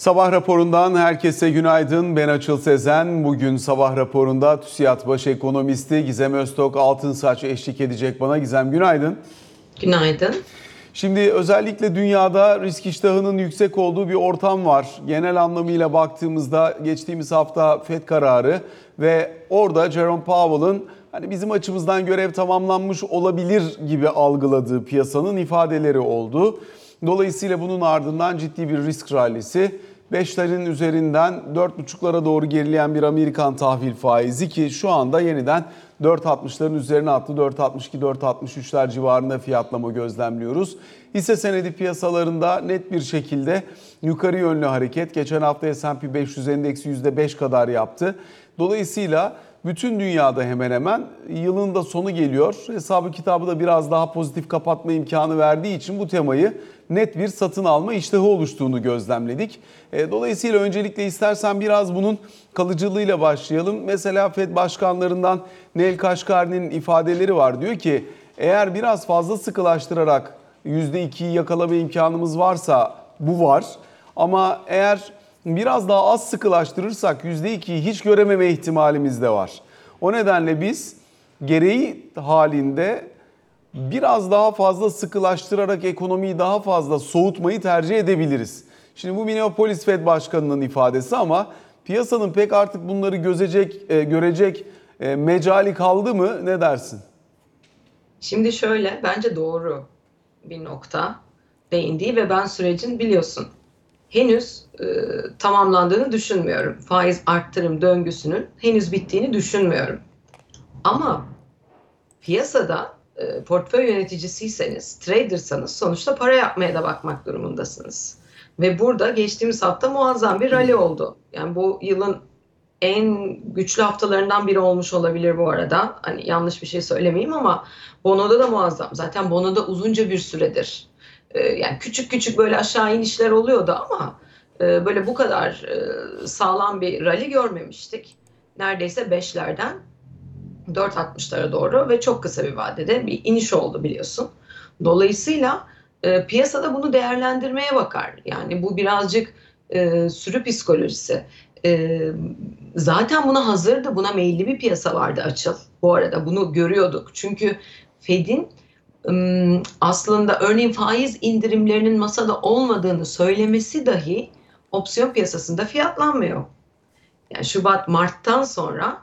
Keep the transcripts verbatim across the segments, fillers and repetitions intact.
Sabah raporundan herkese günaydın. Ben Açıl Sezen. Bugün sabah raporunda TÜSİAD Baş Ekonomisti Gizem Öztok Altınsaç eşlik edecek bana. Gizem, günaydın. Günaydın. Şimdi özellikle dünyada risk iştahının yüksek olduğu bir ortam var. Genel anlamıyla baktığımızda geçtiğimiz hafta Fed kararı ve orada Jerome Powell'ın hani bizim açımızdan görev tamamlanmış olabilir gibi algıladığı piyasanın ifadeleri oldu. Dolayısıyla bunun ardından ciddi bir risk rallisi, beşlerin üzerinden dört buçuklara doğru gerileyen bir Amerikan tahvil faizi ki şu anda yeniden dört altmışların üzerine attı. dört altmış iki dört altmış üçler civarında fiyatlama gözlemliyoruz. Hisse senedi piyasalarında net bir şekilde yukarı yönlü hareket. Geçen hafta S and P beş yüz endeksi yüzde beş kadar yaptı. Dolayısıyla bütün dünyada hemen hemen yılın da sonu geliyor. Hesabı kitabı da biraz daha pozitif kapatma imkanı verdiği için bu temayı net bir satın alma iştahı oluştuğunu gözlemledik. Dolayısıyla öncelikle istersen biraz bunun kalıcılığıyla başlayalım. Mesela Fed başkanlarından Neel Kaşkari'nin ifadeleri var. Diyor ki eğer biraz fazla sıkılaştırarak yüzde ikiyi yakalama imkanımız varsa bu var. Ama eğer biraz daha az sıkılaştırırsak yüzde ikiyi hiç görememe ihtimalimiz de var. O nedenle biz gereği halinde biraz daha fazla sıkılaştırarak ekonomiyi daha fazla soğutmayı tercih edebiliriz. Şimdi bu Minneapolis Fed Başkanı'nın ifadesi ama piyasanın pek artık bunları gözecek, görecek mecali kaldı mı, ne dersin? Şimdi şöyle, bence doğru bir nokta değindiği ve ben sürecin biliyorsun henüz e, tamamlandığını düşünmüyorum. Faiz arttırım döngüsünün henüz bittiğini düşünmüyorum. Ama piyasada e, portföy yöneticisiyseniz, tradersanız sonuçta para yapmaya da bakmak durumundasınız. Ve burada geçtiğimiz hafta muazzam bir rally oldu. Yani bu yılın en güçlü haftalarından biri olmuş olabilir bu arada. Hani yanlış bir şey söylemeyeyim ama Bono'da da muazzam. Zaten Bono'da uzunca bir süredir yani küçük küçük böyle aşağı inişler oluyordu ama böyle bu kadar sağlam bir rally görmemiştik. Neredeyse beşlerden dört altmışlara doğru ve çok kısa bir vadede bir iniş oldu biliyorsun. Dolayısıyla piyasada bunu değerlendirmeye bakar. Yani bu birazcık sürü psikolojisi. Zaten buna hazırdı, buna meyilli bir piyasa vardı Açıl. Bu arada bunu görüyorduk. Çünkü Fed'in aslında örneğin faiz indirimlerinin masada olmadığını söylemesi dahi opsiyon piyasasında fiyatlanmıyor. Yani Şubat, Mart'tan sonra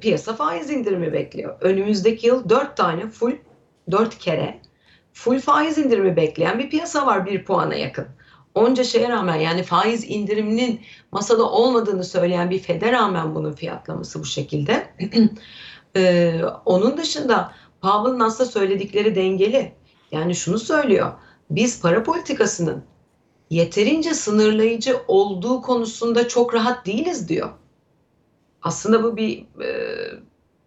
piyasa faiz indirimi bekliyor. Önümüzdeki yıl dört tane full, dört kere full faiz indirimi bekleyen bir piyasa var, bir puana yakın. Onca şeye rağmen yani faiz indiriminin masada olmadığını söyleyen bir Fed'e rağmen bunun fiyatlaması bu şekilde. ee, onun dışında Powell'ın aslında söyledikleri dengeli. Yani şunu söylüyor. Biz para politikasının yeterince sınırlayıcı olduğu konusunda çok rahat değiliz diyor. Aslında bu bir e,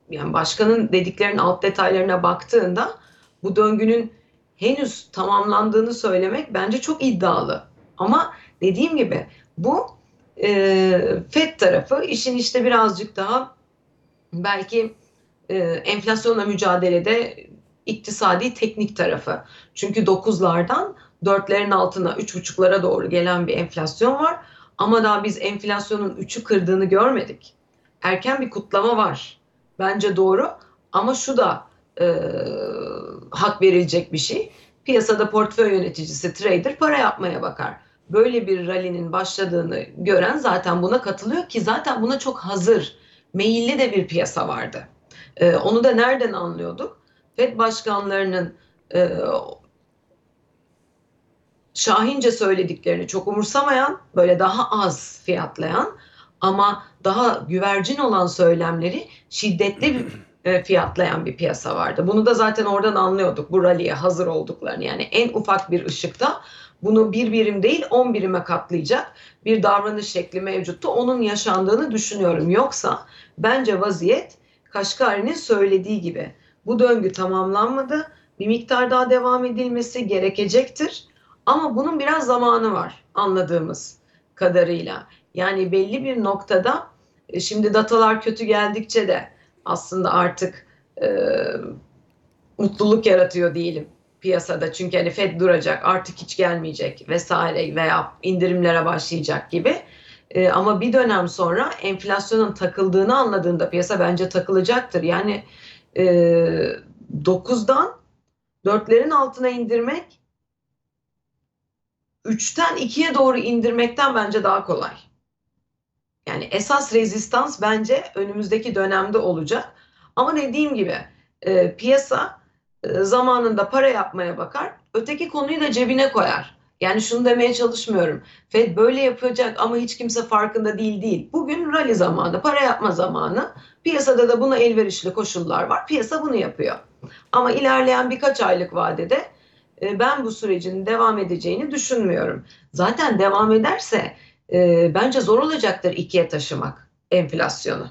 yani başkanın dediklerinin alt detaylarına baktığında bu döngünün henüz tamamlandığını söylemek bence çok iddialı. Ama dediğim gibi bu e, Fed tarafı işin işte birazcık daha belki Ee, enflasyonla mücadelede iktisadi teknik tarafı. Çünkü dokuzlardan dörtlerin altına, üç buçuklara doğru gelen bir enflasyon var. Ama daha biz enflasyonun üçü kırdığını görmedik. Erken bir kutlama var. Bence doğru ama şu da e, hak verilecek bir şey. Piyasada portföy yöneticisi, trader para yapmaya bakar. Böyle bir rally'nin başladığını gören zaten buna katılıyor ki zaten buna çok hazır, meyilli de bir piyasa vardı. Ee, onu da nereden anlıyorduk? Fed başkanlarının e, şahince söylediklerini çok umursamayan, böyle daha az fiyatlayan ama daha güvercin olan söylemleri şiddetli bir, e, fiyatlayan bir piyasa vardı. Bunu da zaten oradan anlıyorduk, bu rally'e hazır olduklarını. Yani en ufak bir ışıkta bunu bir birim değil on birime katlayacak bir davranış şekli mevcuttu. Onun yaşandığını düşünüyorum. Yoksa bence vaziyet Kaşkari'nin söylediği gibi bu döngü tamamlanmadı. Bir miktar daha devam edilmesi gerekecektir. Ama bunun biraz zamanı var anladığımız kadarıyla. Yani belli bir noktada şimdi datalar kötü geldikçe de aslında artık e, mutluluk yaratıyor diyelim piyasada. Çünkü hani Fed duracak, artık hiç gelmeyecek vesaire veya indirimlere başlayacak gibi. Ee, ama bir dönem sonra enflasyonun takıldığını anladığında piyasa bence takılacaktır. Yani e, dokuzdan dörtlerin altına indirmek, üçten ikiye doğru indirmekten bence daha kolay. Yani esas rezistans bence önümüzdeki dönemde olacak. Ama dediğim gibi e, piyasa e, zamanında para yapmaya bakar, öteki konuyu da cebine koyar. Yani şunu demeye çalışmıyorum. Fed böyle yapacak ama hiç kimse farkında değil değil. Bugün rally zamanı, para yapma zamanı. Piyasada da buna elverişli koşullar var. Piyasa bunu yapıyor. Ama ilerleyen birkaç aylık vadede e, ben bu sürecin devam edeceğini düşünmüyorum. Zaten devam ederse e, bence zor olacaktır ikiye taşımak enflasyonu.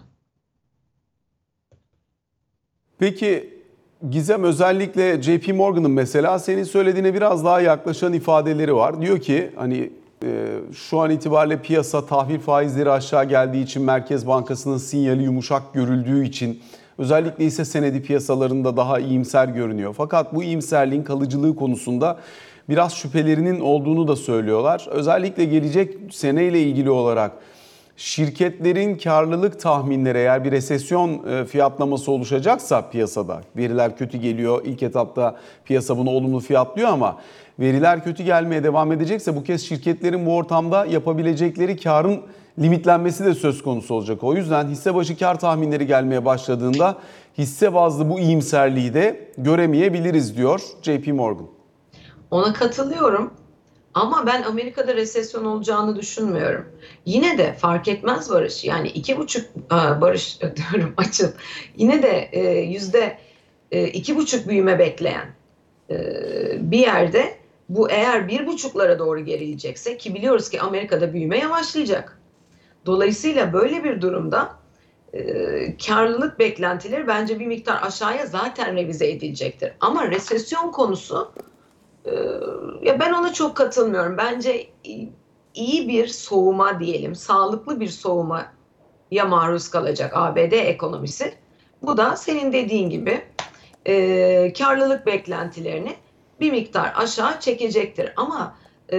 Peki Gizem, özellikle J P. Morgan'ın mesela senin söylediğine biraz daha yaklaşan ifadeleri var. Diyor ki hani e, şu an itibariyle piyasa tahvil faizleri aşağı geldiği için, Merkez Bankası'nın sinyali yumuşak görüldüğü için, özellikle hisse senedi piyasalarında daha iyimser görünüyor. Fakat bu iyimserliğin kalıcılığı konusunda biraz şüphelerinin olduğunu da söylüyorlar. Özellikle gelecek seneyle ilgili olarak şirketlerin karlılık tahminleri, eğer bir resesyon fiyatlaması oluşacaksa piyasada, veriler kötü geliyor, ilk etapta piyasa bunu olumlu fiyatlıyor ama veriler kötü gelmeye devam edecekse bu kez şirketlerin bu ortamda yapabilecekleri karın limitlenmesi de söz konusu olacak. O yüzden hisse başı kar tahminleri gelmeye başladığında hisse bazlı bu iyimserliği de göremeyebiliriz diyor J P. Morgan. Ona katılıyorum. Ama ben Amerika'da resesyon olacağını düşünmüyorum. Yine de fark etmez Barış. Yani iki buçuk Barış diyorum Açıl. Yine de yüzde iki buçuk büyüme bekleyen bir yerde bu eğer bir buçuklara doğru gerilecekse, ki biliyoruz ki Amerika'da büyüme yavaşlayacak. Dolayısıyla böyle bir durumda karlılık beklentileri bence bir miktar aşağıya zaten revize edilecektir. Ama resesyon konusu, ya ben ona çok katılmıyorum. Bence iyi bir soğuma diyelim, sağlıklı bir soğumaya maruz kalacak A B D ekonomisi. Bu da senin dediğin gibi e, karlılık beklentilerini bir miktar aşağı çekecektir. Ama e,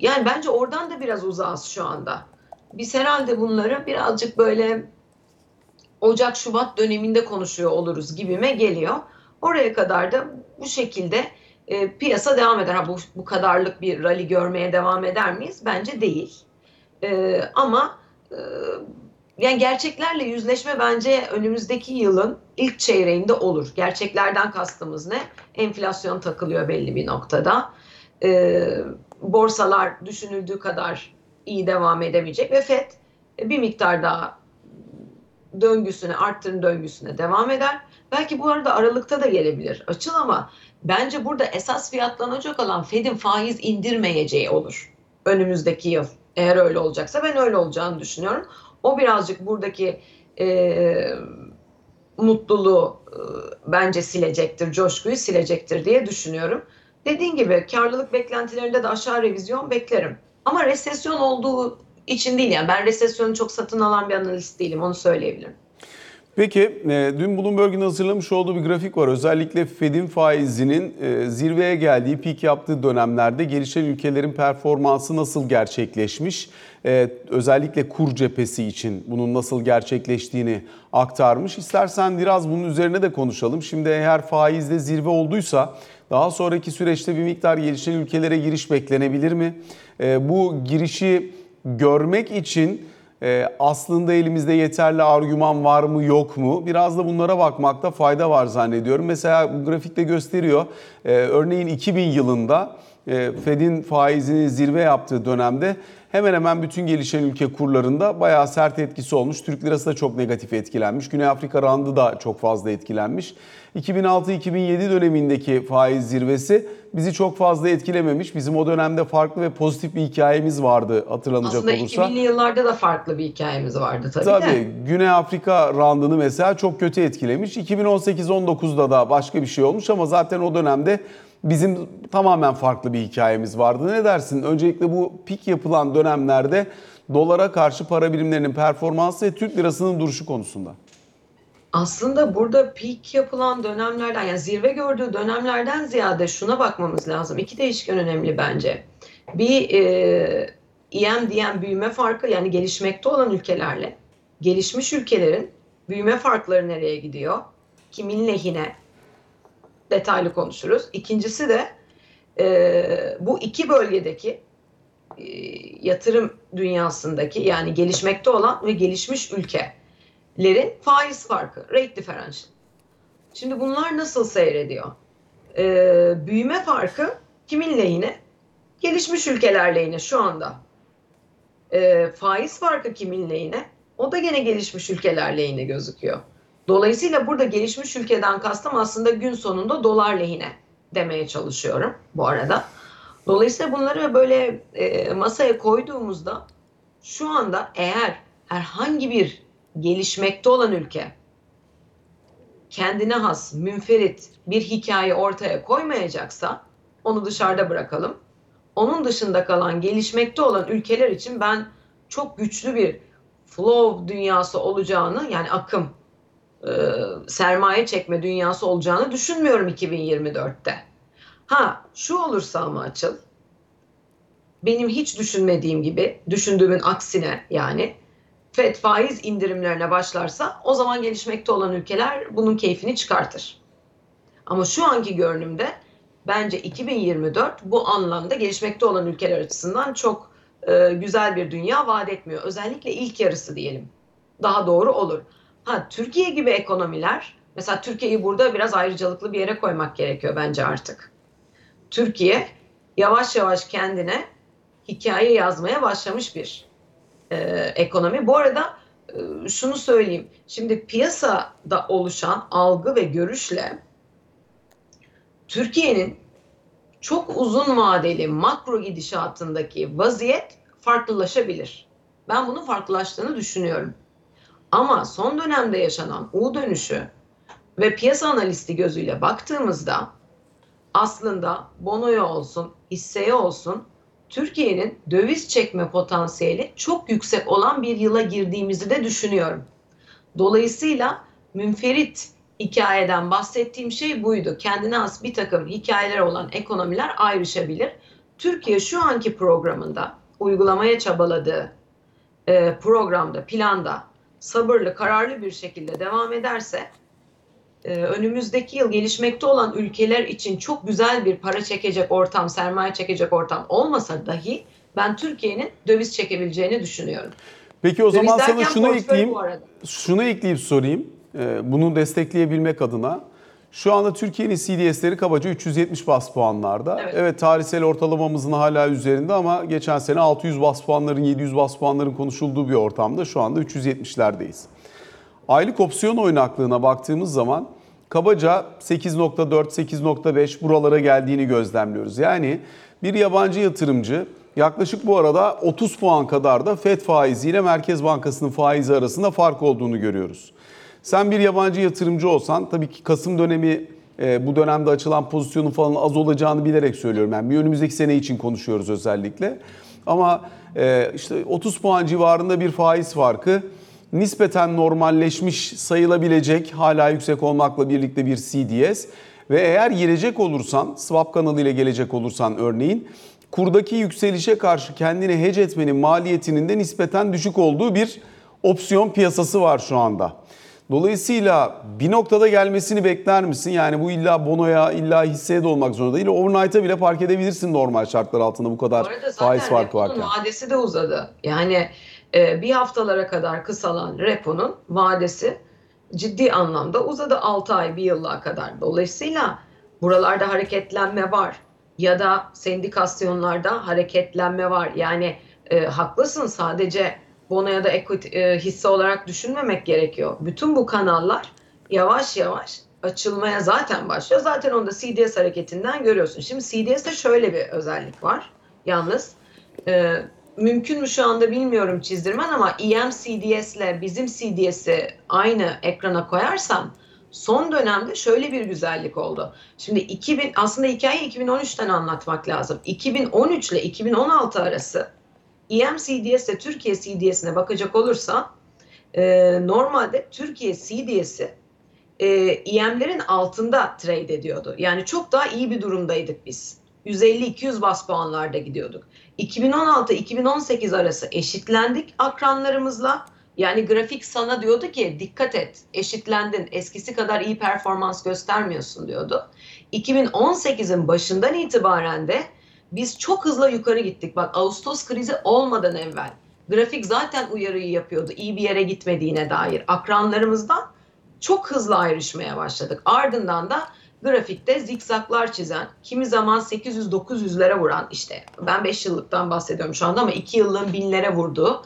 yani bence oradan da biraz uzağız şu anda. Biz herhalde bunları birazcık böyle Ocak-Şubat döneminde konuşuyor oluruz gibime geliyor. Oraya kadar da bu şekilde E, piyasa devam eder. Ha, bu, bu kadarlık bir rally görmeye devam eder miyiz? Bence değil. E, ama e, yani gerçeklerle yüzleşme bence önümüzdeki yılın ilk çeyreğinde olur. Gerçeklerden kastımız ne? Enflasyon takılıyor belli bir noktada. E, borsalar düşünüldüğü kadar iyi devam edemeyecek ve Fed bir miktar daha döngüsüne, arttırım döngüsüne devam eder. Belki bu arada Aralık'ta da gelebilir Açıl, ama bence burada esas fiyatlanacak olan Fed'in faiz indirmeyeceği olur önümüzdeki yıl. Eğer öyle olacaksa ben öyle olacağını düşünüyorum. O birazcık buradaki e, mutluluğu e, bence silecektir, coşkuyu silecektir diye düşünüyorum. Dediğin gibi karlılık beklentilerinde de aşağı revizyon beklerim. Ama resesyon olduğu için değil, yani ben resesyonu çok satın alan bir analist değilim, onu söyleyebilirim. Peki dün Bloomberg'in hazırlamış olduğu bir grafik var. Özellikle Fed'in faizinin zirveye geldiği, peak yaptığı dönemlerde gelişen ülkelerin performansı nasıl gerçekleşmiş? Özellikle kur cephesi için bunun nasıl gerçekleştiğini aktarmış. İstersen biraz bunun üzerine de konuşalım. Şimdi eğer faizde zirve olduysa daha sonraki süreçte bir miktar gelişen ülkelere giriş beklenebilir mi? Bu girişi görmek için aslında elimizde yeterli argüman var mı yok mu? Biraz da bunlara bakmakta fayda var zannediyorum. Mesela bu grafikte gösteriyor. Örneğin iki bin yılında Fed'in faizini zirve yaptığı dönemde hemen hemen bütün gelişen ülke kurlarında bayağı sert etkisi olmuş. Türk lirası da çok negatif etkilenmiş. Güney Afrika randı da çok fazla etkilenmiş. iki bin altı iki bin yedi dönemindeki faiz zirvesi bizi çok fazla etkilememiş. Bizim o dönemde farklı ve pozitif bir hikayemiz vardı hatırlanacak aslında olursa. Aslında iki binli yıllarda da farklı bir hikayemiz vardı tabii, tabii de. Tabii Güney Afrika randını mesela çok kötü etkilemiş. iki bin on sekiz on dokuzda da başka bir şey olmuş ama zaten o dönemde bizim tamamen farklı bir hikayemiz vardı. Ne dersin? Öncelikle bu pik yapılan dönemlerde dolara karşı para birimlerinin performansı ve Türk lirasının duruşu konusunda. Aslında burada peak yapılan dönemlerden, yani zirve gördüğü dönemlerden ziyade şuna bakmamız lazım. İki değişken önemli bence. Bir e, I M D M büyüme farkı, yani gelişmekte olan ülkelerle gelişmiş ülkelerin büyüme farkları nereye gidiyor? Kimin lehine? Detaylı konuşuruz. İkincisi de e, bu iki bölgedeki e, yatırım dünyasındaki, yani gelişmekte olan ve gelişmiş ülkelerin faiz farkı, rate differential. Şimdi bunlar nasıl seyrediyor? E, büyüme farkı kimin lehine? Gelişmiş ülkeler lehine şu anda. E, faiz farkı kimin lehine? O da gene gelişmiş ülkeler lehine gözüküyor. Dolayısıyla burada gelişmiş ülkeden kastım aslında gün sonunda dolar lehine demeye çalışıyorum bu arada. Dolayısıyla bunları böyle e, masaya koyduğumuzda şu anda eğer herhangi bir gelişmekte olan ülke kendine has, münferit bir hikaye ortaya koymayacaksa onu dışarıda bırakalım. Onun dışında kalan gelişmekte olan ülkeler için ben çok güçlü bir flow dünyası olacağını, yani akım, e, sermaye çekme dünyası olacağını düşünmüyorum iki bin yirmi dörtte. Ha şu olursa ama Açıl, benim hiç düşünmediğim gibi, düşündüğümün aksine yani Fed faiz indirimlerine başlarsa o zaman gelişmekte olan ülkeler bunun keyfini çıkartır. Ama şu anki görünümde bence iki bin yirmi dört bu anlamda gelişmekte olan ülkeler açısından çok e, güzel bir dünya vaat etmiyor. Özellikle ilk yarısı diyelim daha doğru olur. Ha Türkiye gibi ekonomiler, mesela Türkiye'yi burada biraz ayrıcalıklı bir yere koymak gerekiyor bence artık. Türkiye yavaş yavaş kendine hikaye yazmaya başlamış bir e, ekonomi. Bu arada e, şunu söyleyeyim. Şimdi piyasada oluşan algı ve görüşle Türkiye'nin çok uzun vadeli makro gidişatındaki vaziyet farklılaşabilir. Ben bunun farklılaştığını düşünüyorum. Ama son dönemde yaşanan U dönüşü ve piyasa analisti gözüyle baktığımızda aslında bonoya olsun, hisseye olsun Türkiye'nin döviz çekme potansiyeli çok yüksek olan bir yıla girdiğimizi de düşünüyorum. Dolayısıyla münferit hikayeden bahsettiğim şey buydu. Kendine has bir takım hikayeler olan ekonomiler ayrışabilir. Türkiye şu anki programında, uygulamaya çabaladığı e, programda, planda sabırlı, kararlı bir şekilde devam ederse e, önümüzdeki yıl gelişmekte olan ülkeler için çok güzel bir para çekecek ortam, sermaye çekecek ortam olmasa dahi ben Türkiye'nin döviz çekebileceğini düşünüyorum. Peki o döviz zaman sana şunu ekleyeyim, şunu ekleyip sorayım. Bunu destekleyebilmek adına şu anda Türkiye'nin C D S'leri kabaca üç yüz yetmiş baz puanlarda. Evet. evet tarihsel ortalamamızın hala üzerinde ama geçen sene altı yüz baz puanların, yedi yüz baz puanların konuşulduğu bir ortamda şu anda üç yüz yetmişlerdeyiz. Aylık opsiyon oynaklığına baktığımız zaman kabaca sekiz nokta dört, sekiz nokta beş buralara geldiğini gözlemliyoruz. Yani bir yabancı yatırımcı yaklaşık bu arada otuz puan kadar da Fed faiziyle Merkez Bankası'nın faizi arasında fark olduğunu görüyoruz. Sen bir yabancı yatırımcı olsan, tabii ki Kasım dönemi e, bu dönemde açılan pozisyonun falan az olacağını bilerek söylüyorum. Yani bir önümüzdeki sene için konuşuyoruz özellikle. Ama e, işte otuz puan civarında bir faiz farkı, nispeten normalleşmiş sayılabilecek, hala yüksek olmakla birlikte bir C D S ve eğer girecek olursan, swap kanalıyla gelecek olursan örneğin, kurdaki yükselişe karşı kendini hedge etmenin maliyetinin de nispeten düşük olduğu bir opsiyon piyasası var şu anda. Dolayısıyla bir noktada gelmesini bekler misin? Yani bu illa bonoya, illa hisseye de olmak zorunda değil. Overnight'a bile park edebilirsin normal şartlar altında bu kadar faiz farkı varken. Repo'nun vadesi de uzadı. Yani e, bir haftalara kadar kısalan repo'nun vadesi ciddi anlamda uzadı. altı ay, bir yıla kadar. Dolayısıyla buralarda hareketlenme var. Ya da sendikasyonlarda hareketlenme var. Yani e, haklısın, sadece bono ya da equity, e, hisse olarak düşünmemek gerekiyor. Bütün bu kanallar yavaş yavaş açılmaya zaten başlıyor. Zaten onu da C D S hareketinden görüyorsun. Şimdi C D S'te şöyle bir özellik var. Yalnız e, mümkün mü şu anda bilmiyorum çizdirmen ama E M C D S'le bizim C D S'i aynı ekrana koyarsan son dönemde şöyle bir güzellik oldu. Şimdi iki bin aslında hikayeyi iki bin on üçten anlatmak lazım. iki bin on üç ile iki bin on altı arası E M C D S'de Türkiye C D S'ine bakacak olursa e, normalde Türkiye C D S'i E M lerin altında trade ediyordu. Yani çok daha iyi bir durumdaydık biz. yüz elli iki yüz bas puanlarda gidiyorduk. iki bin on altı iki bin on sekiz arası eşitlendik akranlarımızla. Yani grafik sana diyordu ki dikkat et, eşitlendin, eskisi kadar iyi performans göstermiyorsun diyordu. iki bin on sekizin başından itibaren de biz çok hızlı yukarı gittik. Bak, Ağustos krizi olmadan evvel grafik zaten uyarıyı yapıyordu iyi bir yere gitmediğine dair. Akranlarımızdan çok hızlı ayrışmaya başladık. Ardından da grafikte zikzaklar çizen, kimi zaman sekiz yüz dokuz yüzlere vuran, işte ben beş yıllıktan bahsediyorum şu anda ama iki yıllığın binlere vurduğu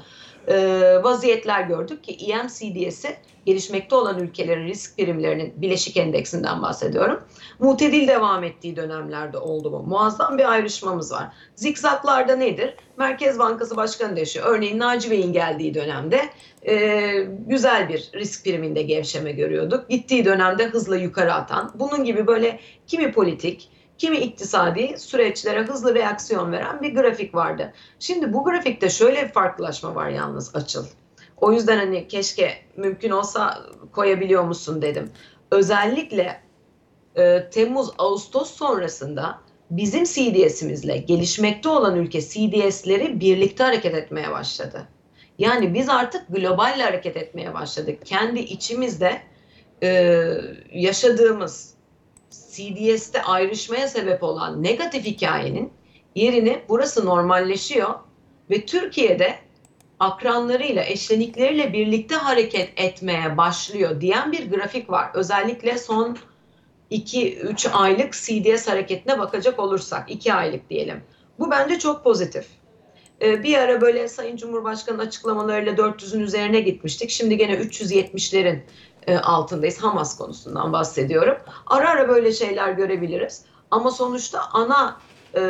vaziyetler gördük ki E M C D'si, gelişmekte olan ülkelerin risk primlerinin bileşik endeksinden bahsediyorum, mutedil devam ettiği dönemlerde oldu bu. Muazzam bir ayrışmamız var. Zikzaklarda nedir? Merkez Bankası Başkanı değişiyor. Örneğin Naci Bey'in geldiği dönemde e, güzel bir risk priminde gevşeme görüyorduk. Gittiği dönemde hızla yukarı atan, bunun gibi böyle kimi politik, kimi iktisadi süreçlere hızlı reaksiyon veren bir grafik vardı. Şimdi bu grafikte şöyle bir farklılaşma var yalnız Açıl. O yüzden hani keşke mümkün olsa koyabiliyor musun dedim. Özellikle e, Temmuz-Ağustos sonrasında bizim C D S'imizle gelişmekte olan ülke C D S'leri birlikte hareket etmeye başladı. Yani biz artık globalle hareket etmeye başladık. Kendi içimizde e, yaşadığımız C D S'te ayrışmaya sebep olan negatif hikayenin yerini burası normalleşiyor ve Türkiye'de akranlarıyla, eşlenikleriyle birlikte hareket etmeye başlıyor diyen bir grafik var. Özellikle son iki üç aylık C D S hareketine bakacak olursak, iki aylık diyelim. Bu bence çok pozitif. Bir ara böyle Sayın Cumhurbaşkanı'nın açıklamalarıyla dört yüzün üzerine gitmiştik. Şimdi gene üç yüz yetmişlerin altındayız. Hamas konusundan bahsediyorum. Ara ara böyle şeyler görebiliriz. Ama sonuçta ana e,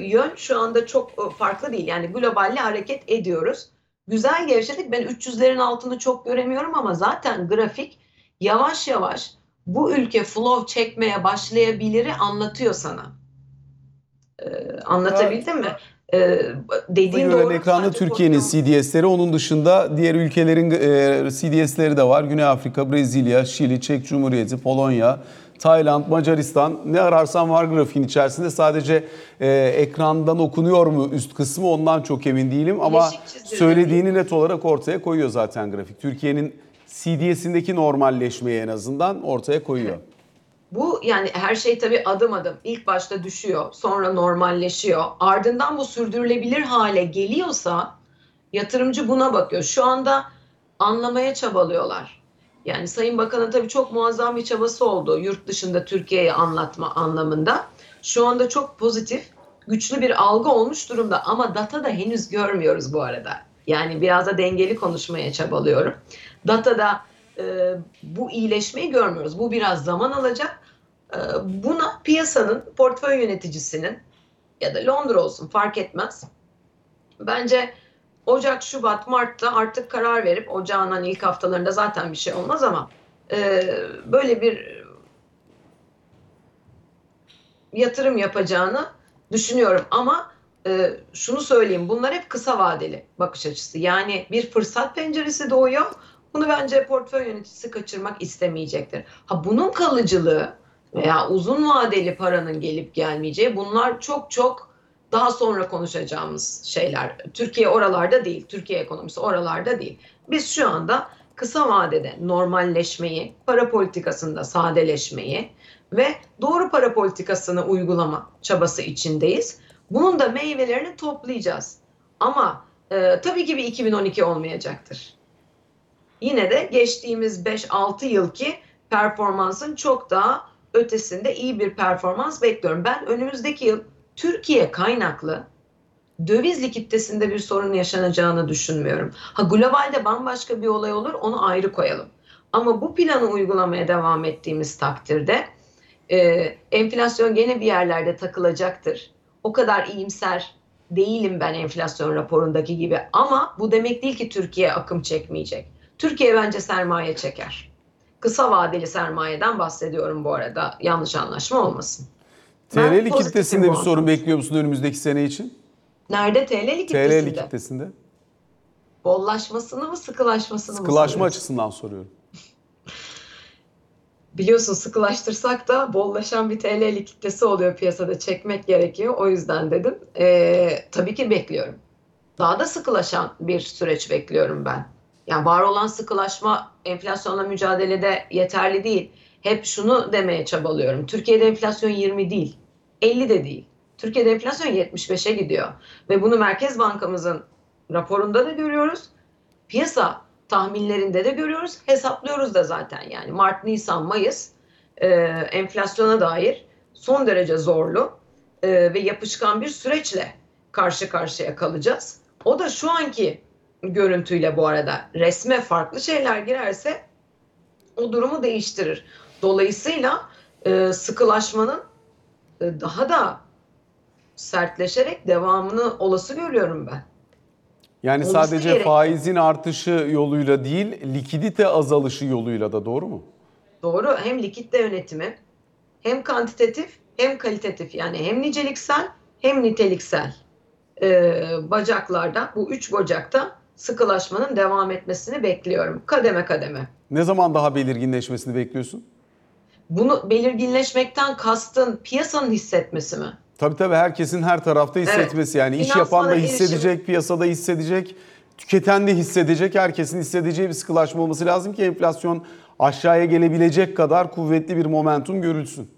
yön şu anda çok farklı değil. Yani globalle hareket ediyoruz. Güzel gevşedik. Ben üç yüzlerin altını çok göremiyorum ama zaten grafik yavaş yavaş bu ülke flow çekmeye başlayabiliri anlatıyor sana. E, anlatabildim evet. mi? Ee, dediğin doğru. Ekranda Türkiye'nin C D S'leri, onun dışında diğer ülkelerin e, C D S'leri de var. Güney Afrika, Brezilya, Şili, Çek Cumhuriyeti, Polonya, Tayland, Macaristan, ne ararsan var grafiğin içerisinde. Sadece e, ekrandan okunuyor mu üst kısmı, ondan çok emin değilim ama söylediğini net olarak ortaya koyuyor zaten grafik. Türkiye'nin C D S'indeki normalleşmeyi en azından ortaya koyuyor. Evet. Bu yani her şey tabii adım adım. İlk başta düşüyor, sonra normalleşiyor. Ardından bu sürdürülebilir hale geliyorsa yatırımcı buna bakıyor. Şu anda anlamaya çabalıyorlar. Yani Sayın Bakan'a tabii çok muazzam bir çabası oldu yurt dışında Türkiye'yi anlatma anlamında. Şu anda çok pozitif, güçlü bir algı olmuş durumda ama data da henüz görmüyoruz bu arada. Yani biraz da dengeli konuşmaya çabalıyorum. Data da Ee, bu iyileşmeyi görmüyoruz. Bu biraz zaman alacak. Ee, buna piyasanın, portföy yöneticisinin ya da Londra olsun fark etmez. Bence Ocak, Şubat, Mart'ta artık karar verip, Ocağın hani ilk haftalarında zaten bir şey olmaz ama e, böyle bir yatırım yapacağını düşünüyorum. Ama e, şunu söyleyeyim, bunlar hep kısa vadeli bakış açısı. Yani bir fırsat penceresi doğuyor. Bunu bence portföy yöneticisi kaçırmak istemeyecektir. Ha, bunun kalıcılığı veya uzun vadeli paranın gelip gelmeyeceği, bunlar çok çok daha sonra konuşacağımız şeyler. Türkiye oralarda değil, Türkiye ekonomisi oralarda değil. Biz şu anda kısa vadede normalleşmeyi, para politikasında sadeleşmeyi ve doğru para politikasını uygulama çabası içindeyiz. Bunun da meyvelerini toplayacağız. Ama e, tabii ki bir iki bin on iki olmayacaktır. Yine de geçtiğimiz beş altı yılki performansın çok daha ötesinde iyi bir performans bekliyorum. Ben önümüzdeki yıl Türkiye kaynaklı döviz likiditesinde bir sorun yaşanacağını düşünmüyorum. Ha, globalde bambaşka bir olay olur, onu ayrı koyalım. Ama bu planı uygulamaya devam ettiğimiz takdirde e, enflasyon gene bir yerlerde takılacaktır. O kadar iyimser değilim ben enflasyon raporundaki gibi ama bu demek değil ki Türkiye akım çekmeyecek. Türkiye bence sermaye çeker. Kısa vadeli sermayeden bahsediyorum bu arada. Yanlış anlaşma olmasın. T L likiditesinde bir sorun bekliyor musun önümüzdeki sene için? Nerede? T L likiditesinde. T L likiditesinde. Bollaşmasını mı, sıkılaşmasını mı? Sıkılaşma açısından soruyorum. biliyorsun sıkılaştırsak da bollaşan bir T L'lik kitlesi oluyor piyasada, çekmek gerekiyor. O yüzden dedim. E, tabii ki bekliyorum. Daha da sıkılaşan bir süreç bekliyorum ben. Yani var olan sıkılaşma enflasyonla mücadelede yeterli değil. Hep şunu demeye çabalıyorum. Türkiye'de enflasyon yirmi değil, elli de değil. Türkiye'de enflasyon yetmiş beşe gidiyor. Ve bunu Merkez Bankamızın raporunda da görüyoruz. Piyasa tahminlerinde de görüyoruz. Hesaplıyoruz da zaten yani. Mart, Nisan, Mayıs e, enflasyona dair son derece zorlu e, ve yapışkan bir süreçle karşı karşıya kalacağız. O da şu anki görüntüyle bu arada resme farklı şeyler girerse o durumu değiştirir. Dolayısıyla e, sıkılaşmanın e, daha da sertleşerek devamını olası görüyorum ben. Yani olası sadece gerek. Faizin artışı yoluyla değil, likidite azalışı yoluyla da, doğru mu? Doğru. Hem likidite yönetimi, hem kantitatif, hem kalitatif, yani hem niceliksel hem niteliksel e, bacaklarda, bu üç bacakta sıkılaşmanın devam etmesini bekliyorum. Kademe kademe. Ne zaman daha belirginleşmesini bekliyorsun? Bunu belirginleşmekten kastın piyasanın hissetmesi mi? Tabii tabii, herkesin her tarafta hissetmesi. Evet. Yani finansman iş yapan da hissedecek, erişim. Piyasada hissedecek, tüketen de hissedecek. Herkesin hissedeceği bir sıkılaşma olması lazım ki enflasyon aşağıya gelebilecek kadar kuvvetli bir momentum görülsün.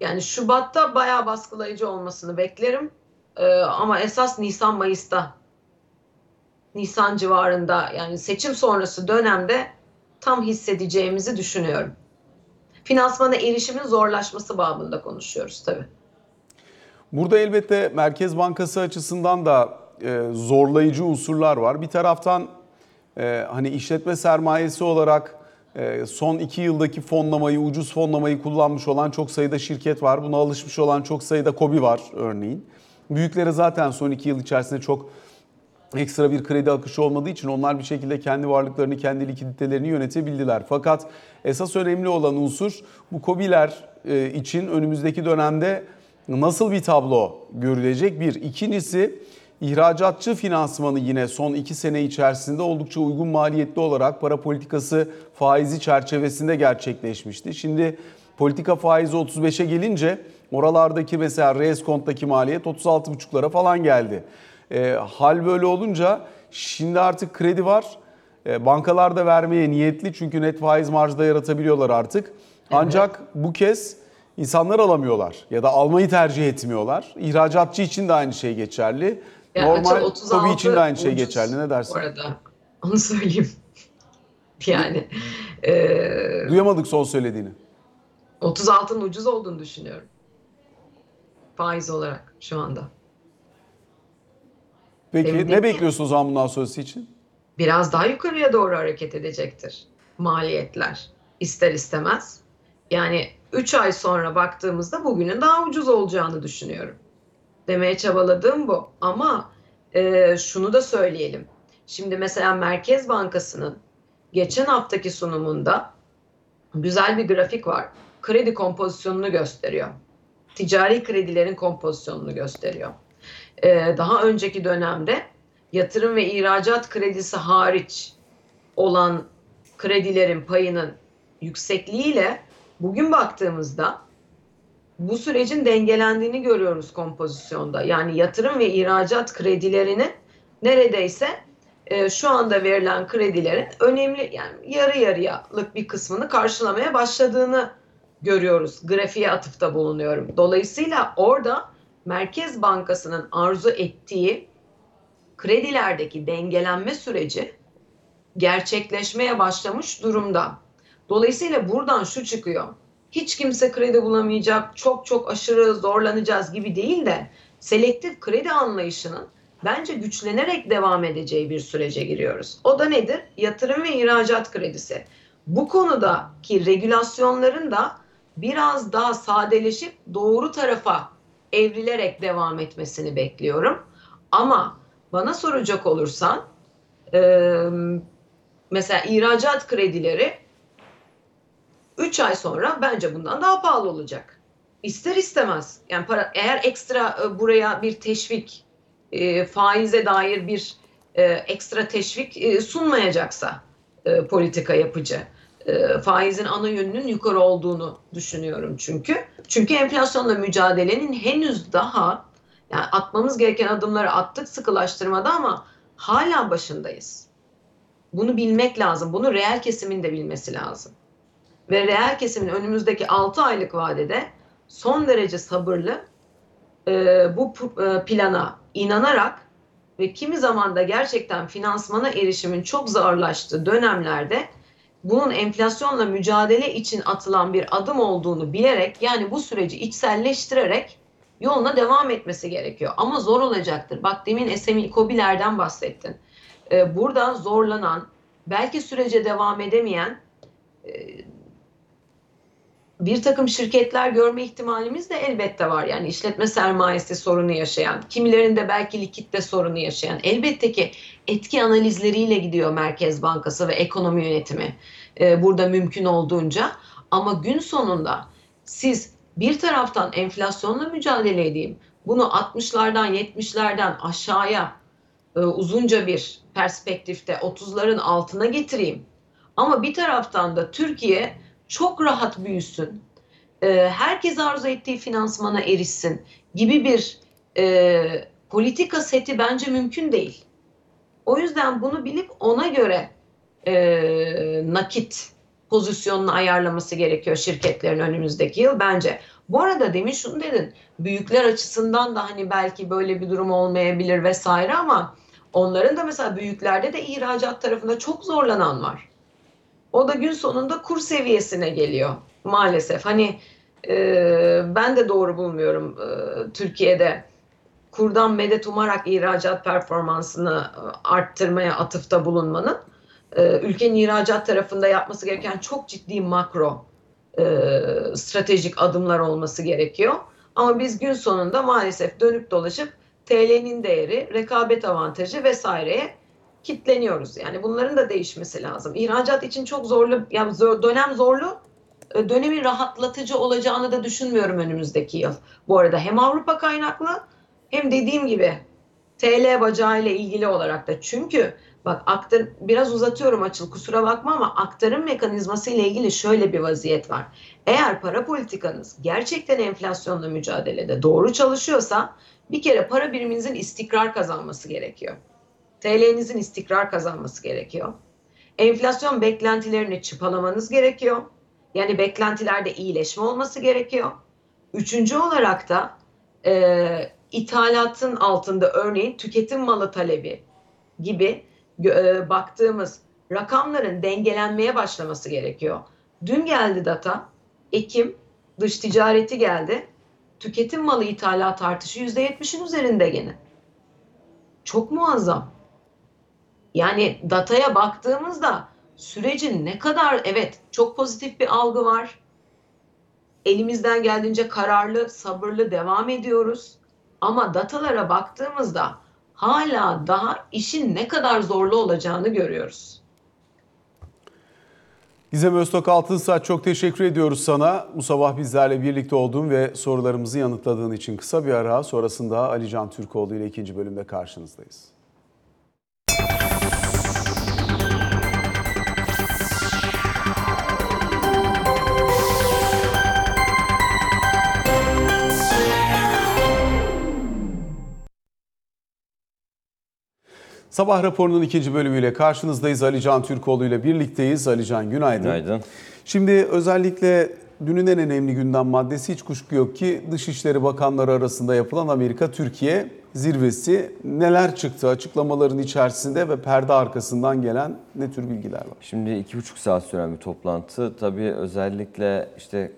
Yani Şubat'ta bayağı baskılayıcı olmasını beklerim. Ee, ama esas Nisan Mayıs'ta. Nisan civarında, yani seçim sonrası dönemde tam hissedeceğimizi düşünüyorum. Finansmana erişimin zorlaşması babında konuşuyoruz tabii. Burada elbette Merkez Bankası açısından da zorlayıcı unsurlar var. Bir taraftan hani işletme sermayesi olarak son iki yıldaki fonlamayı, ucuz fonlamayı kullanmış olan çok sayıda şirket var. Buna alışmış olan çok sayıda KOBİ var örneğin. Büyüklere zaten son iki yıl içerisinde çok ekstra bir kredi akışı olmadığı için onlar bir şekilde kendi varlıklarını, kendi likiditelerini yönetebildiler. Fakat esas önemli olan unsur bu KOBİ'ler için önümüzdeki dönemde nasıl bir tablo görülecek? Bir. İkincisi, ihracatçı finansmanı yine son iki sene içerisinde oldukça uygun maliyetli olarak para politikası faizi çerçevesinde gerçekleşmişti. Şimdi politika faizi otuz beşe gelince oralardaki mesela reeskonttaki maliyet otuz altı buçuklara falan geldi. E, hal böyle olunca şimdi artık kredi var. E, bankalar da vermeye niyetli çünkü net faiz marjda yaratabiliyorlar artık. Ancak evet, bu kez İnsanlar alamıyorlar ya da almayı tercih etmiyorlar. İhracatçı için de aynı şey geçerli. Yani normal KOBİ için de aynı şey geçerli. Ne dersin? Bu arada onu söyleyeyim. Yani. E, Duyamadık son söylediğini. otuz altının ucuz olduğunu düşünüyorum. Faiz olarak şu anda. Peki Emin ne bekliyorsunuz o zaman bundan sonrası için? Biraz daha yukarıya doğru hareket edecektir maliyetler. İster istemez. Yani üç ay sonra baktığımızda bugünün daha ucuz olacağını düşünüyorum. Demeye çabaladığım bu. Ama e, şunu da söyleyelim. Şimdi mesela Merkez Bankası'nın geçen haftaki sunumunda güzel bir grafik var. Kredi kompozisyonunu gösteriyor. Ticari kredilerin kompozisyonunu gösteriyor. E, daha önceki dönemde yatırım ve ihracat kredisi hariç olan kredilerin payının yüksekliğiyle bugün baktığımızda bu sürecin dengelendiğini görüyoruz kompozisyonda. Yani yatırım ve ihracat kredilerini neredeyse e, şu anda verilen kredilerin önemli, yani yarı yarıyalık bir kısmını karşılamaya başladığını görüyoruz. Grafiğe atıfta bulunuyorum. Dolayısıyla orada Merkez Bankası'nın arzu ettiği kredilerdeki dengelenme süreci gerçekleşmeye başlamış durumda. Dolayısıyla buradan şu çıkıyor. Hiç kimse kredi bulamayacak, çok çok aşırı zorlanacağız gibi değil de selektif kredi anlayışının bence güçlenerek devam edeceği bir sürece giriyoruz. O da nedir? Yatırım ve ihracat kredisi. Bu konudaki regülasyonların da biraz daha sadeleşip doğru tarafa evrilerek devam etmesini bekliyorum. Ama bana soracak olursan mesela ihracat kredileri üç ay sonra bence bundan daha pahalı olacak. İster istemez. Yani para, eğer ekstra e, buraya bir teşvik, e, faize dair bir e, ekstra teşvik e, sunmayacaksa e, politika yapıcı. e, faizin ana yönünün yukarı olduğunu düşünüyorum çünkü. Çünkü enflasyonla mücadelenin henüz daha, yani atmamız gereken adımları attık sıkılaştırmada ama hala başındayız. Bunu bilmek lazım. Bunu reel kesimin de bilmesi lazım. Ve reel kesimin önümüzdeki altı aylık vadede son derece sabırlı e, bu plana inanarak ve kimi zaman da gerçekten finansmana erişimin çok zorlaştığı dönemlerde bunun enflasyonla mücadele için atılan bir adım olduğunu bilerek, yani bu süreci içselleştirerek yoluna devam etmesi gerekiyor. Ama zor olacaktır. Bak, demin S M I KOBİ'lerden bahsettin. Ee, burada zorlanan, belki sürece devam edemeyen e, bir takım şirketler görme ihtimalimiz de elbette var. Yani işletme sermayesi sorunu yaşayan, kimilerinde belki likitte sorunu yaşayan, elbette ki etki analizleriyle gidiyor Merkez Bankası ve ekonomi yönetimi e, burada mümkün olduğunca. Ama gün sonunda siz bir taraftan enflasyonla mücadele edeyim, bunu altmışlardan yetmişlerden aşağıya e, uzunca bir perspektifte otuzların altına getireyim. Ama bir taraftan da Türkiye çok rahat büyüsün, e, herkes arzu ettiği finansmana erişsin gibi bir e, politika seti bence mümkün değil. O yüzden bunu bilip ona göre e, nakit pozisyonunu ayarlaması gerekiyor şirketlerin önümüzdeki yıl bence. Bu arada demin şunu dedin, büyükler açısından da hani belki böyle bir durum olmayabilir vesaire ama onların da mesela büyüklerde de ihracat tarafında çok zorlanan var. O da gün sonunda kur seviyesine geliyor maalesef. Hani e, ben de doğru bulmuyorum e, Türkiye'de kurdan medet umarak ihracat performansını arttırmaya atıfta bulunmanın. Ülkenin ihracat tarafında yapması gereken çok ciddi makro e, stratejik adımlar olması gerekiyor. Ama biz gün sonunda maalesef dönüp dolaşıp T L'nin değeri, rekabet avantajı vesaireye kilitleniyoruz. Yani bunların da değişmesi lazım. İhracat için çok zorlu, yani dönem zorlu, dönemi rahatlatıcı olacağını da düşünmüyorum önümüzdeki yıl. Bu arada hem Avrupa kaynaklı hem dediğim gibi T L bacağıyla ilgili olarak da, çünkü bak aktar, biraz uzatıyorum Açıl, kusura bakma ama aktarım mekanizması ile ilgili şöyle bir vaziyet var. Eğer para politikanız gerçekten enflasyonla mücadelede doğru çalışıyorsa bir kere para biriminizin istikrar kazanması gerekiyor. T L'nizin istikrar kazanması gerekiyor. Enflasyon beklentilerini çıpalamanız gerekiyor. Yani beklentilerde iyileşme olması gerekiyor. Üçüncü olarak da e, ithalatın altında örneğin tüketim malı talebi gibi baktığımız rakamların dengelenmeye başlaması gerekiyor. Dün geldi data, Ekim dış ticareti geldi. Tüketim malı ithalat artışı yüzde yetmişin üzerinde gene. Çok muazzam. Yani dataya baktığımızda sürecin ne kadar, evet çok pozitif bir algı var. Elimizden geldiğince kararlı, sabırlı devam ediyoruz. Ama datalara baktığımızda hala daha işin ne kadar zorlu olacağını görüyoruz. Gizem Öztok Altınsaç, çok teşekkür ediyoruz sana. Bu sabah bizlerle birlikte olduğun ve sorularımızı yanıtladığın için. Kısa bir ara, sonrasında Ali Can Türkoğlu ile ikinci bölümde karşınızdayız. Sabah raporunun ikinci bölümüyle karşınızdayız. Ali Can Türkoğlu ile birlikteyiz. Ali Can, günaydın. Günaydın. Şimdi özellikle dünün en önemli gündem maddesi, hiç kuşku yok ki, Dışişleri Bakanları arasında yapılan Amerika-Türkiye zirvesi. Neler çıktı açıklamaların içerisinde ve perde arkasından gelen ne tür bilgiler var? Şimdi iki buçuk saat süren bir toplantı. Tabii özellikle işte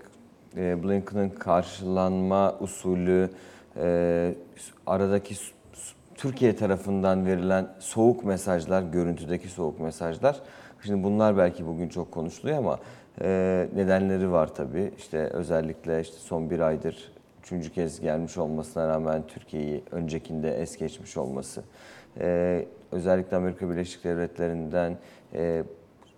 Blinken'ın karşılanma usulü, aradaki Türkiye tarafından verilen soğuk mesajlar, görüntüdeki soğuk mesajlar. Şimdi bunlar belki bugün çok konuşuluyor ama e, nedenleri var tabii. İşte özellikle işte son bir aydır üçüncü kez gelmiş olmasına rağmen Türkiye'yi öncekinde es geçmiş olması. E, özellikle Amerika Birleşik Devletleri'nden e,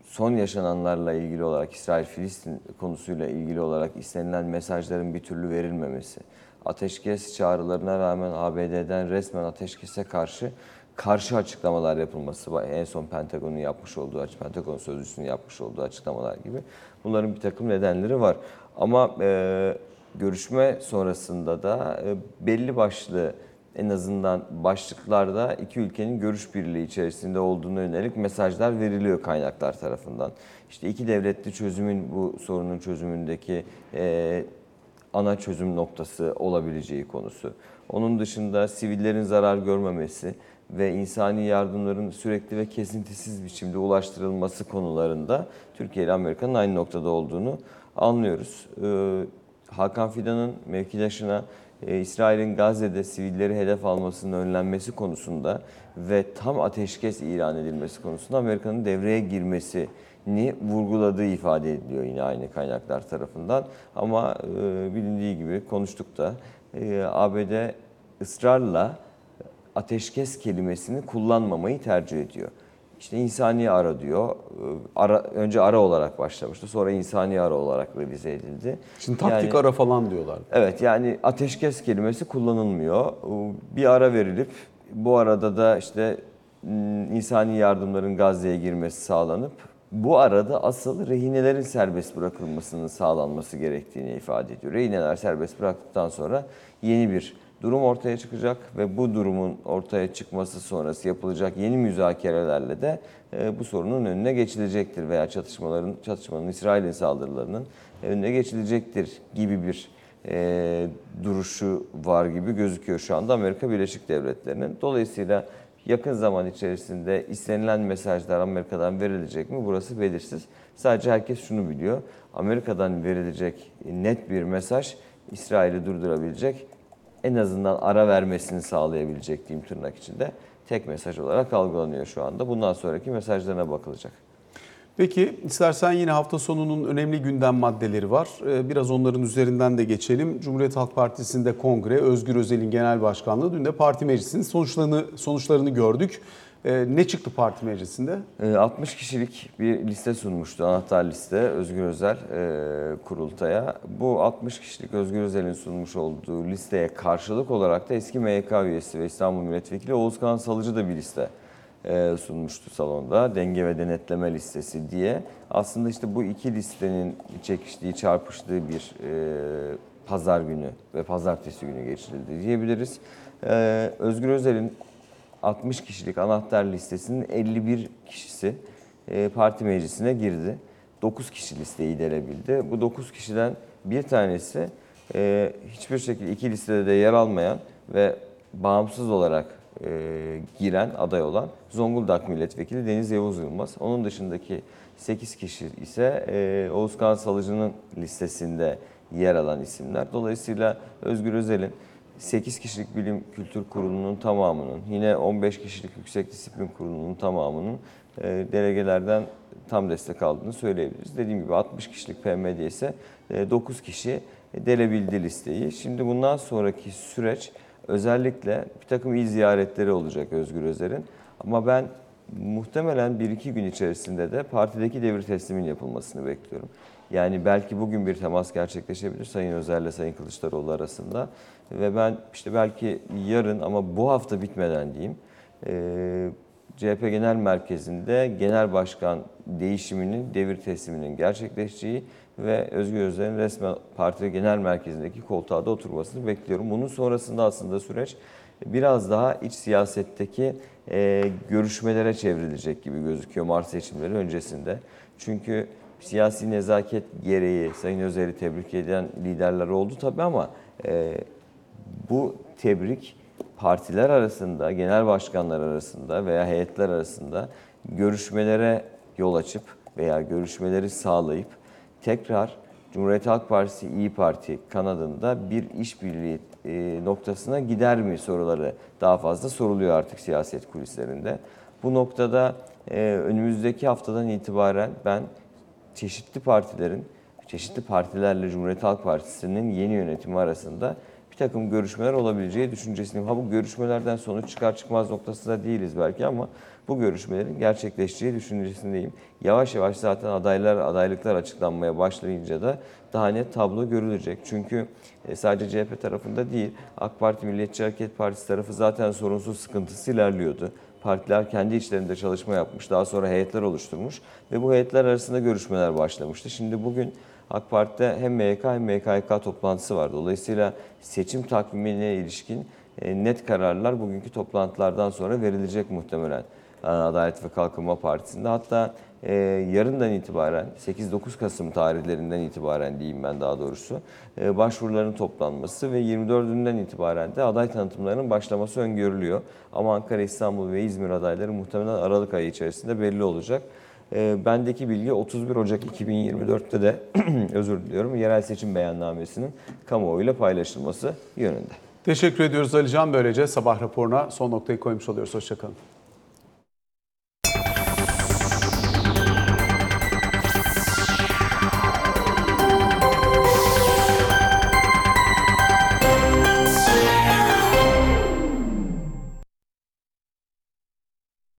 son yaşananlarla ilgili olarak, İsrail-Filistin konusuyla ilgili olarak istenilen mesajların bir türlü verilmemesi. Ateşkes çağrılarına rağmen A B D'den resmen ateşkese karşı karşı açıklamalar yapılması, en son Pentagon'un yapmış olduğu, Pentagon sözcüsünün yapmış olduğu açıklamalar gibi bunların bir takım nedenleri var. Ama e, görüşme sonrasında da e, belli başlı, en azından başlıklarda iki ülkenin görüş birliği içerisinde olduğuna yönelik mesajlar veriliyor kaynaklar tarafından. İşte iki devletli çözümün bu sorunun çözümündeki e, ana çözüm noktası olabileceği konusu. Onun dışında sivillerin zarar görmemesi ve insani yardımların sürekli ve kesintisiz biçimde ulaştırılması konularında Türkiye ile Amerika'nın aynı noktada olduğunu anlıyoruz. Ee, Hakan Fidan'ın mevkidaşına e, İsrail'in Gazze'de sivilleri hedef almasının önlenmesi konusunda ve tam ateşkes ilan edilmesi konusunda Amerika'nın devreye girmesini vurguladığı ifade ediliyor yine aynı kaynaklar tarafından. Ama e, bilindiği gibi konuştuk da e, A B D ısrarla ateşkes kelimesini kullanmamayı tercih ediyor. İşte insani ara diyor. Ara, önce ara olarak başlamıştı. Sonra insani ara olarak revize edildi. Şimdi taktik yani, ara falan diyorlar. Evet, yani ateşkes kelimesi kullanılmıyor. Bir ara verilip bu arada da işte insani yardımların Gazze'ye girmesi sağlanıp bu arada asıl rehinelerin serbest bırakılmasının sağlanması gerektiğini ifade ediyor. Rehineler serbest bıraktıktan sonra yeni bir durum ortaya çıkacak ve bu durumun ortaya çıkması sonrası yapılacak yeni müzakerelerle de bu sorunun önüne geçilecektir veya çatışmaların, çatışmanın, İsrail'in saldırılarının önüne geçilecektir gibi bir e, duruşu var gibi gözüküyor şu anda Amerika Birleşik Devletleri'nin. Dolayısıyla yakın zaman içerisinde istenilen mesajlar Amerika'dan verilecek mi? Burası belirsiz. Sadece herkes şunu biliyor. Amerika'dan verilecek net bir mesaj İsrail'i durdurabilecek, en azından ara vermesini sağlayabilecek diyeyim tırnak içinde tek mesaj olarak algılanıyor şu anda. Bundan sonraki mesajlarına bakılacak. Peki istersen yine hafta sonunun önemli gündem maddeleri var. Biraz onların üzerinden de geçelim. Cumhuriyet Halk Partisi'nde kongre, Özgür Özel'in genel başkanlığı, dün de parti meclisinin sonuçlarını, sonuçlarını gördük. Ne çıktı parti meclisinde? altmış kişilik bir liste sunmuştu, anahtar liste Özgür Özel kurultaya. Bu altmış kişilik Özgür Özel'in sunmuş olduğu listeye karşılık olarak da eski M Y K üyesi ve İstanbul Milletvekili Oğuzhan Salıcı da bir liste sunmuştu salonda. Denge ve denetleme listesi diye. Aslında işte bu iki listenin çekiştiği, çarpıştığı bir pazar günü ve pazartesi günü geçirildi diyebiliriz. Özgür Özel'in altmış kişilik anahtar listesinin elli bir kişisi parti meclisine girdi. dokuz kişi listeyi delebildi. Bu dokuz kişiden bir tanesi hiçbir şekilde iki listede de yer almayan ve bağımsız olarak giren, aday olan Zonguldak Milletvekili Deniz Yavuz Yılmaz. Onun dışındaki sekiz kişi ise Oğuzhan Salıcı'nın listesinde yer alan isimler. Dolayısıyla Özgür Özel'in sekiz kişilik Bilim Kültür Kurulu'nun tamamının, yine on beş kişilik Yüksek Disiplin Kurulu'nun tamamının delegelerden tam destek aldığını söyleyebiliriz. Dediğim gibi altmış kişilik P M D ise dokuz kişi delebildi listeyi. Şimdi bundan sonraki süreç özellikle bir takım il ziyaretleri olacak Özgür Özel'in. Ama ben muhtemelen bir iki gün içerisinde de partideki devir teslimin yapılmasını bekliyorum. Yani belki bugün bir temas gerçekleşebilir Sayın Özel ile Sayın Kılıçdaroğlu arasında. Ve ben işte belki yarın ama bu hafta bitmeden diyeyim, C H P Genel Merkezi'nde Genel Başkan değişiminin, devir tesliminin gerçekleşeceği ve Özgür Özel'in resmen parti genel merkezindeki koltuğa da oturmasını bekliyorum. Bunun sonrasında aslında süreç biraz daha iç siyasetteki görüşmelere çevrilecek gibi gözüküyor Mart seçimleri öncesinde. Çünkü siyasi nezaket gereği Sayın Özel'i tebrik eden liderler oldu tabii ama e, bu tebrik partiler arasında, genel başkanlar arasında veya heyetler arasında görüşmelere yol açıp veya görüşmeleri sağlayıp tekrar Cumhuriyet Halk Partisi, İYİ Parti kanadında bir işbirliği e, noktasına gider mi soruları daha fazla soruluyor artık siyaset kulislerinde. Bu noktada e, önümüzdeki haftadan itibaren ben çeşitli partilerin, çeşitli partilerle Cumhuriyet Halk Partisi'nin yeni yönetimi arasında bir bir takım görüşmeler olabileceği düşüncesindeyim. Ha bu görüşmelerden sonuç çıkar çıkmaz noktasında değiliz belki ama bu görüşmelerin gerçekleşeceği düşüncesindeyim. Yavaş yavaş zaten adaylar, adaylıklar açıklanmaya başlayınca da daha net tablo görülecek. Çünkü sadece C H P tarafında değil, AK Parti, Milliyetçi Hareket Partisi tarafı zaten sorunsuz, sıkıntısı ilerliyordu. Partiler kendi içlerinde çalışma yapmış, daha sonra heyetler oluşturmuş ve bu heyetler arasında görüşmeler başlamıştı. Şimdi bugün AK Parti'de hem M Y K hem M K Y K toplantısı var. Dolayısıyla seçim takvimine ilişkin net kararlar bugünkü toplantılardan sonra verilecek muhtemelen Adalet ve Kalkınma Partisi'nde. Hatta e, yarından itibaren, sekiz dokuz Kasım tarihlerinden itibaren diyeyim ben daha doğrusu, e, başvuruların toplanması ve yirmi dördünden itibaren de aday tanıtımlarının başlaması öngörülüyor. Ama Ankara, İstanbul ve İzmir adayları muhtemelen Aralık ayı içerisinde belli olacak. E, bendeki bilgi otuz bir Ocak iki bin yirmi dörtte de özür diliyorum, yerel seçim beyannamesinin kamuoyuyla paylaşılması yönünde. Teşekkür ediyoruz Ali Can. Böylece sabah raporuna son noktayı koymuş oluyoruz. Hoşçakalın.